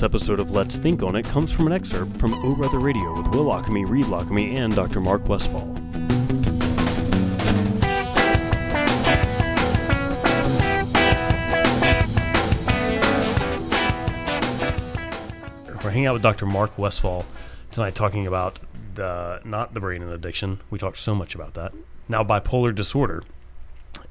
This episode of Let's Think On It comes from an excerpt from O Brother Radio with Will Lockamy, Reed Lockamy, and Dr. Mark Westfall. We're hanging out with Dr. Mark Westfall tonight talking about not the brain and addiction. We talked so much about that. Now, bipolar disorder.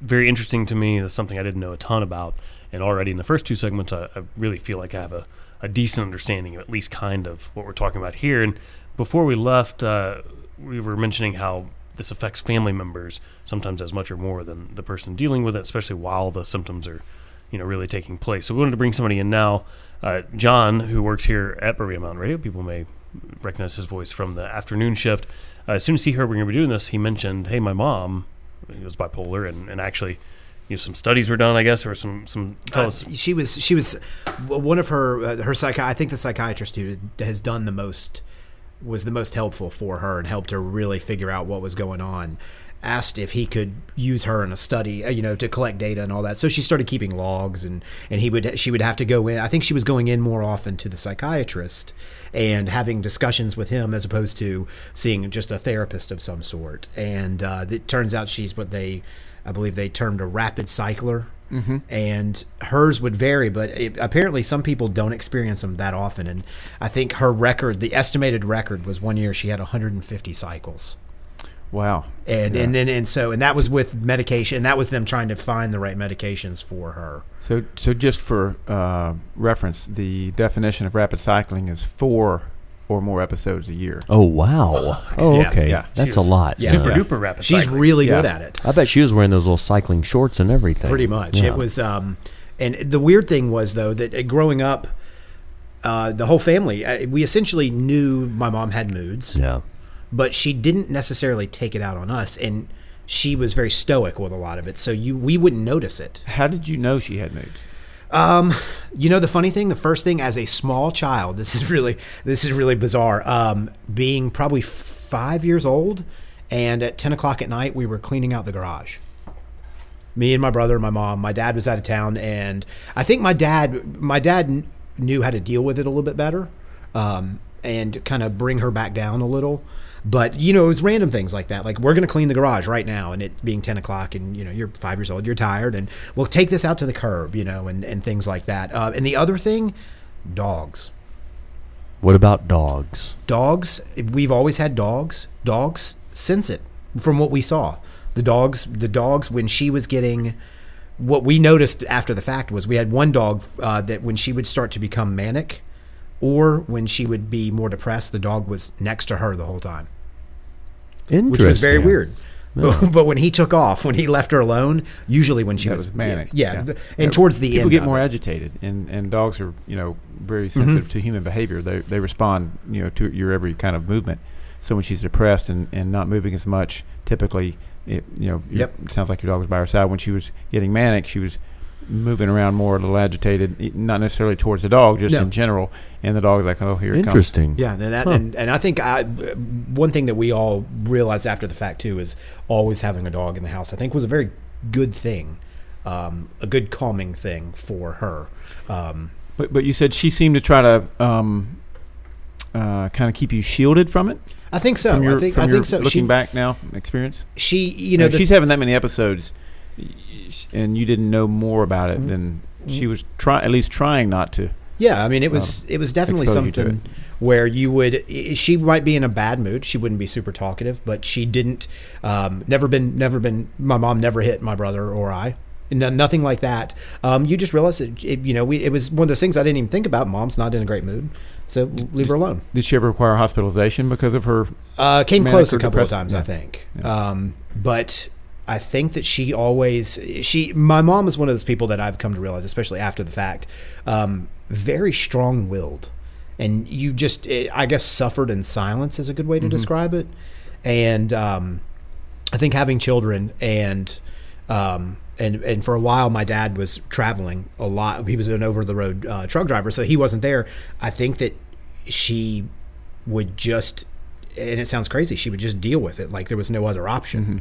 Very interesting to me. That's something I didn't know a ton about. And already in the first two segments, I really feel like I have a decent understanding of at least kind of what we're talking about here. And before we left, we were mentioning how this affects family members sometimes as much or more than the person dealing with it, especially while the symptoms are, really taking place. So we wanted to bring somebody in now, John, who works here at Berea Mountain Radio. People may recognize his voice from the afternoon shift. As soon as he heard we were going to be doing this, he mentioned, hey, my mom, he was bipolar, and actually, some studies were done, I guess, or some. Tell us. She was one of her I think the psychiatrist who has done the most was the most helpful for her and helped her really figure out what was going on. Asked if he could use her in a study, to collect data and all that. So she started keeping logs, and she would have to go in. I think she was going in more often to the psychiatrist and having discussions with him as opposed to seeing just a therapist of some sort. And it turns out she's what I believe they termed a rapid cycler. Mm-hmm. And hers would vary, but apparently some people don't experience them that often. And I think her record, the estimated record, was one year she had 150 cycles. Wow. And that was with medication, and that was them trying to find the right medications for her. So just for reference, the definition of rapid cycling is 4 or more episodes a year. Oh, wow. Oh, okay. Yeah. That's a lot. Yeah. Super duper rapid cycling. She's really good at it. I bet she was wearing those little cycling shorts and everything. Pretty much. Yeah. It was, and the weird thing was, though, that growing up, the whole family, we essentially knew my mom had moods. Yeah. But she didn't necessarily take it out on us, and she was very stoic with a lot of it, so we wouldn't notice it. How did you know she had moods? The funny thing, the first thing as a small child, this is really bizarre, being probably 5 years old, and at 10 o'clock at night, we were cleaning out the garage. Me and my brother and my mom. My dad was out of town, and I think my dad knew how to deal with it a little bit better, and kind of bring her back down a little. But, it was random things like that. Like, we're going to clean the garage right now, and it being 10 o'clock, and, you're 5 years old, you're tired, and we'll take this out to the curb, and things like that. And the other thing, dogs. What about dogs? Dogs, we've always had dogs. Dogs sense it from what we saw. The dogs, when she was getting... What we noticed after the fact was we had one dog that when she would start to become manic... Or when she would be more depressed, the dog was next to her the whole time. Interesting. Which was very weird. Yeah. But when he took off, when he left her alone, usually when she was manic. Towards the end. People get more agitated, and dogs are, very sensitive mm-hmm. to human behavior. They respond, to your every kind of movement. So when she's depressed and not moving as much, typically, it sounds like your dog was by her side. When she was getting manic, she was moving around more, a little agitated, not necessarily towards the dog, just in general. And the dog's like, oh, here it comes. Interesting. Yeah, and I think one thing that we all realized after the fact, too, is always having a dog in the house, I think, was a very good thing, a good calming thing for her. But you said she seemed to try to kind of keep you shielded from it? I think so. I think so. Looking back now, experience? She's having that many episodes. And you didn't know more about it than she was trying not to. Yeah, I mean, it was definitely something where she might be in a bad mood. She wouldn't be super talkative, but she didn't. My mom never hit my brother or I. No, nothing like that. You just realize it was one of those things I didn't even think about. Mom's not in a great mood, so leave her alone. Did she ever require hospitalization because of her? Came close a couple of times, I think. Yeah. But. I think that she always, my mom is one of those people that I've come to realize, especially after the fact, very strong-willed. And you just, I guess, suffered in silence is a good way to mm-hmm. describe it. And I think having children and for a while my dad was traveling a lot. He was an over-the-road truck driver, so he wasn't there. I think that she would just, and it sounds crazy, she would just deal with it like there was no other option. Mm-hmm.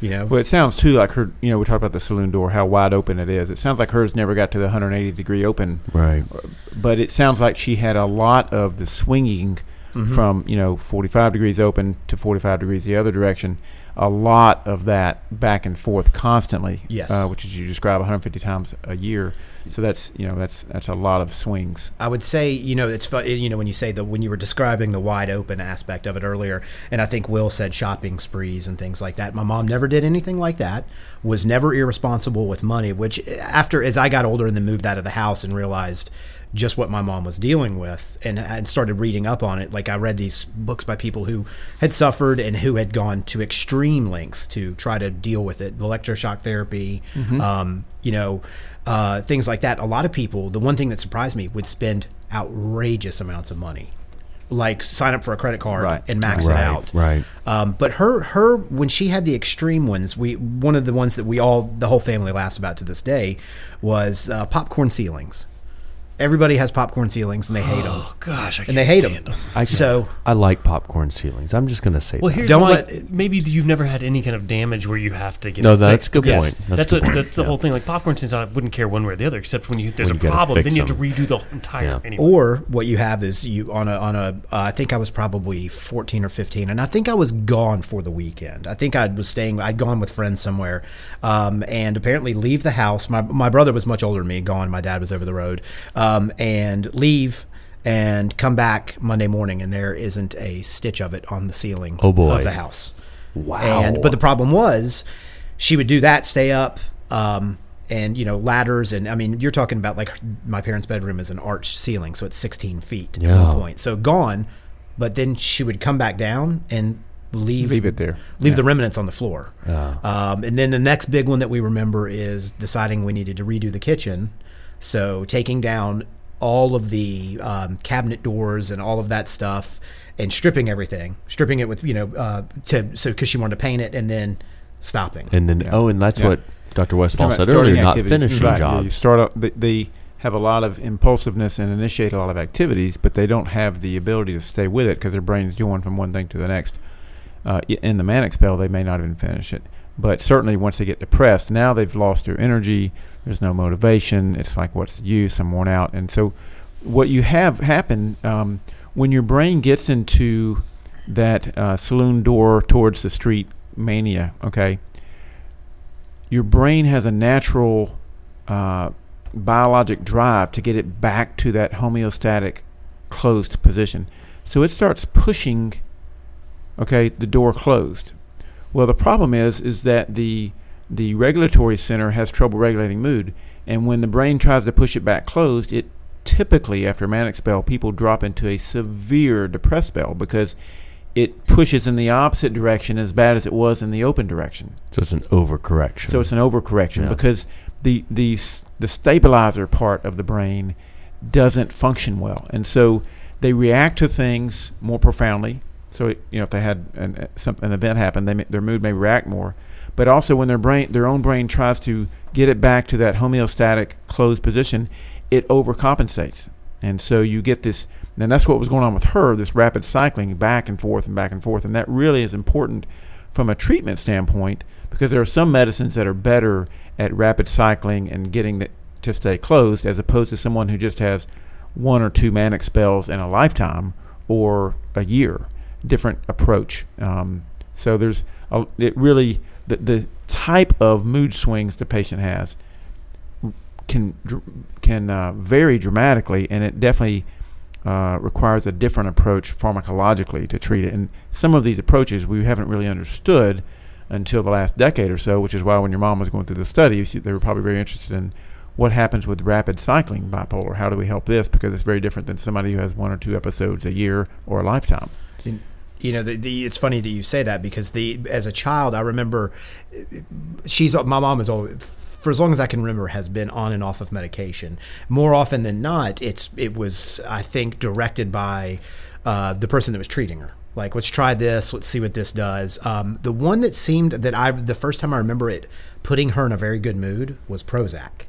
Yeah. Well, it sounds too like her, you know, we talked about the saloon door, how wide open it is. It sounds like hers never got to the 180 degree open. Right. But it sounds like she had a lot of the swinging from, you know, 45 degrees open to 45 degrees the other direction. A lot of that back and forth constantly. Yes. Which is, you describe 150 times a year. So that's, you know, that's a lot of swings. I would say, you know, it's fun, you know, when you say the, when you were describing the wide open aspect of it earlier, and I think Will said shopping sprees and things like that. My mom never did anything like that, was never irresponsible with money, which after, as I got older and then moved out of the house and realized just what my mom was dealing with and started reading up on it. Like I read these books by people who had suffered and who had gone to extreme lengths to try to deal with it. Electroshock therapy, you know, things like that. A lot of people, the one thing that surprised me, would spend outrageous amounts of money, like sign up for a credit card and max it out. But her, when she had the extreme ones, one of the ones that we all, the whole family laughs about to this day was popcorn ceilings. Everybody has popcorn ceilings, and they hate them. Oh gosh, I can't stand them. I like popcorn ceilings. I'm just going to say. Well, here's maybe you've never had any kind of damage where you have to get. No, that's a good point. That's the whole thing. Like popcorn ceilings, I wouldn't care one way or the other, except when there's a problem, then you have to redo the entire. Yeah. Anyway. Or what you have is you on a. I think I was probably 14 or 15, and I think I was gone for the weekend. I think I was staying. I'd gone with friends somewhere, and apparently leave the house. My brother was much older than me. Gone. My dad was over the road. And leave and come back Monday morning, and there isn't a stitch of it on the ceiling of the house. Wow. But the problem was she would do that, stay up, and, you know, ladders. And, I mean, you're talking about, like, my parents' bedroom is an arched ceiling, so it's 16 feet at one point. So gone, but then she would come back down and leave it there. Leave the remnants on the floor. And then the next big one that we remember is deciding we needed to redo the kitchen. So taking down all of the cabinet doors and all of that stuff and stripping it with, you know, because she wanted to paint it and then stopping. And then, and that's what Dr. Westfall said earlier, not finishing jobs. You start up, they have a lot of impulsiveness and initiate a lot of activities, but they don't have the ability to stay with it because their brain is going from one thing to the next. In the manic spell, they may not even finish it. But certainly once they get depressed, now they've lost their energy, there's no motivation, it's like, what's the use, I'm worn out. And so what you have happen when your brain gets into that saloon door towards the street mania, okay, your brain has a natural biologic drive to get it back to that homeostatic closed position. So it starts pushing, okay, the door closed. Well, the problem is that the regulatory center has trouble regulating mood, and when the brain tries to push it back closed, it typically, after a manic spell, people drop into a severe depressed spell because it pushes in the opposite direction as bad as it was in the open direction. So it's an overcorrection. Because the stabilizer part of the brain doesn't function well, and so they react to things more profoundly. So, you know, if they had an event happen, their mood may react more. But also when their own brain tries to get it back to that homeostatic closed position, it overcompensates. And so you get this, and that's what was going on with her, this rapid cycling back and forth and back and forth. And that really is important from a treatment standpoint because there are some medicines that are better at rapid cycling and getting it to stay closed as opposed to someone who just has one or two manic spells in a lifetime or a year. Different approach. So there's the type of mood swings the patient has can vary dramatically, and it definitely requires a different approach pharmacologically to treat it. And some of these approaches we haven't really understood until the last decade or so, which is why when your mom was going through the studies, they were probably very interested in what happens with rapid cycling bipolar. How do we help this? Because it's very different than somebody who has one or two episodes a year or a lifetime. You know, it's funny that you say that because as a child, I remember my mom is always, for as long as I can remember, has been on and off of medication. More often than not, it was I think directed by the person that was treating her. Like, let's try this. Let's see what this does. The one that seemed that the first time I remember it putting her in a very good mood was Prozac.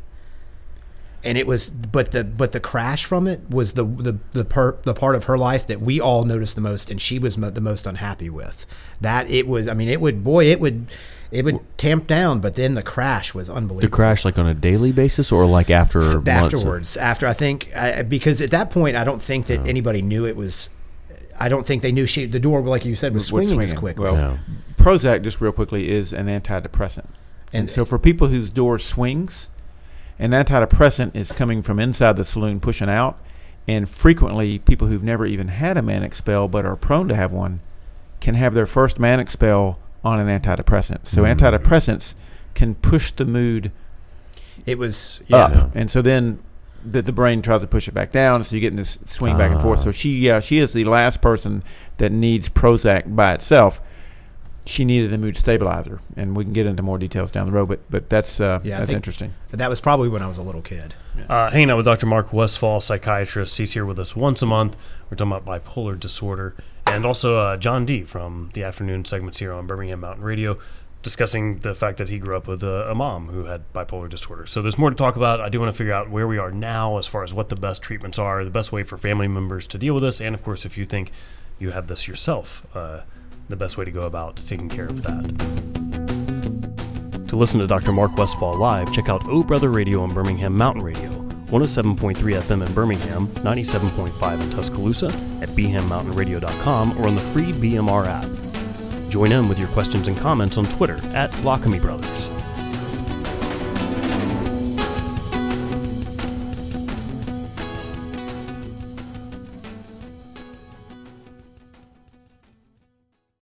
And it was, but the crash from it was the part of her life that we all noticed the most, and she was the most unhappy with. That it was, I mean, it would tamp down, but then the crash was unbelievable. The crash, like on a daily basis, or like after afterwards? After because at that point, I don't think that anybody knew it was. I don't think they knew the door, like you said, was swinging as quickly. Well, Prozac, just real quickly, is an antidepressant, and so for people whose door swings. An antidepressant is coming from inside the saloon, pushing out, and frequently people who've never even had a manic spell but are prone to have one can have their first manic spell on an antidepressant. So antidepressants can push the mood up, and so then the brain tries to push it back down, so you get in this swing back and forth. So she is the last person that needs Prozac by itself. She needed a mood stabilizer, and we can get into more details down the road, but that's that's interesting. That was probably when I was a little kid. Hanging out with Dr. Mark Westfall, psychiatrist. He's here with us once a month. We're talking about bipolar disorder, and also John D. from the afternoon segments here on Birmingham Mountain Radio, discussing the fact that he grew up with a mom who had bipolar disorder. So there's more to talk about. I do want to figure out where we are now as far as what the best treatments are, the best way for family members to deal with this, and, of course, if you think you have this yourself, the best way to go about taking care of that. To listen to Dr. Mark Westfall live, check out O Brother Radio on Birmingham Mountain Radio, 107.3 FM in Birmingham, 97.5 in Tuscaloosa, at bhammountainradio.com or on the free BMR app. Join in with your questions and comments on Twitter at Lockamy Brothers.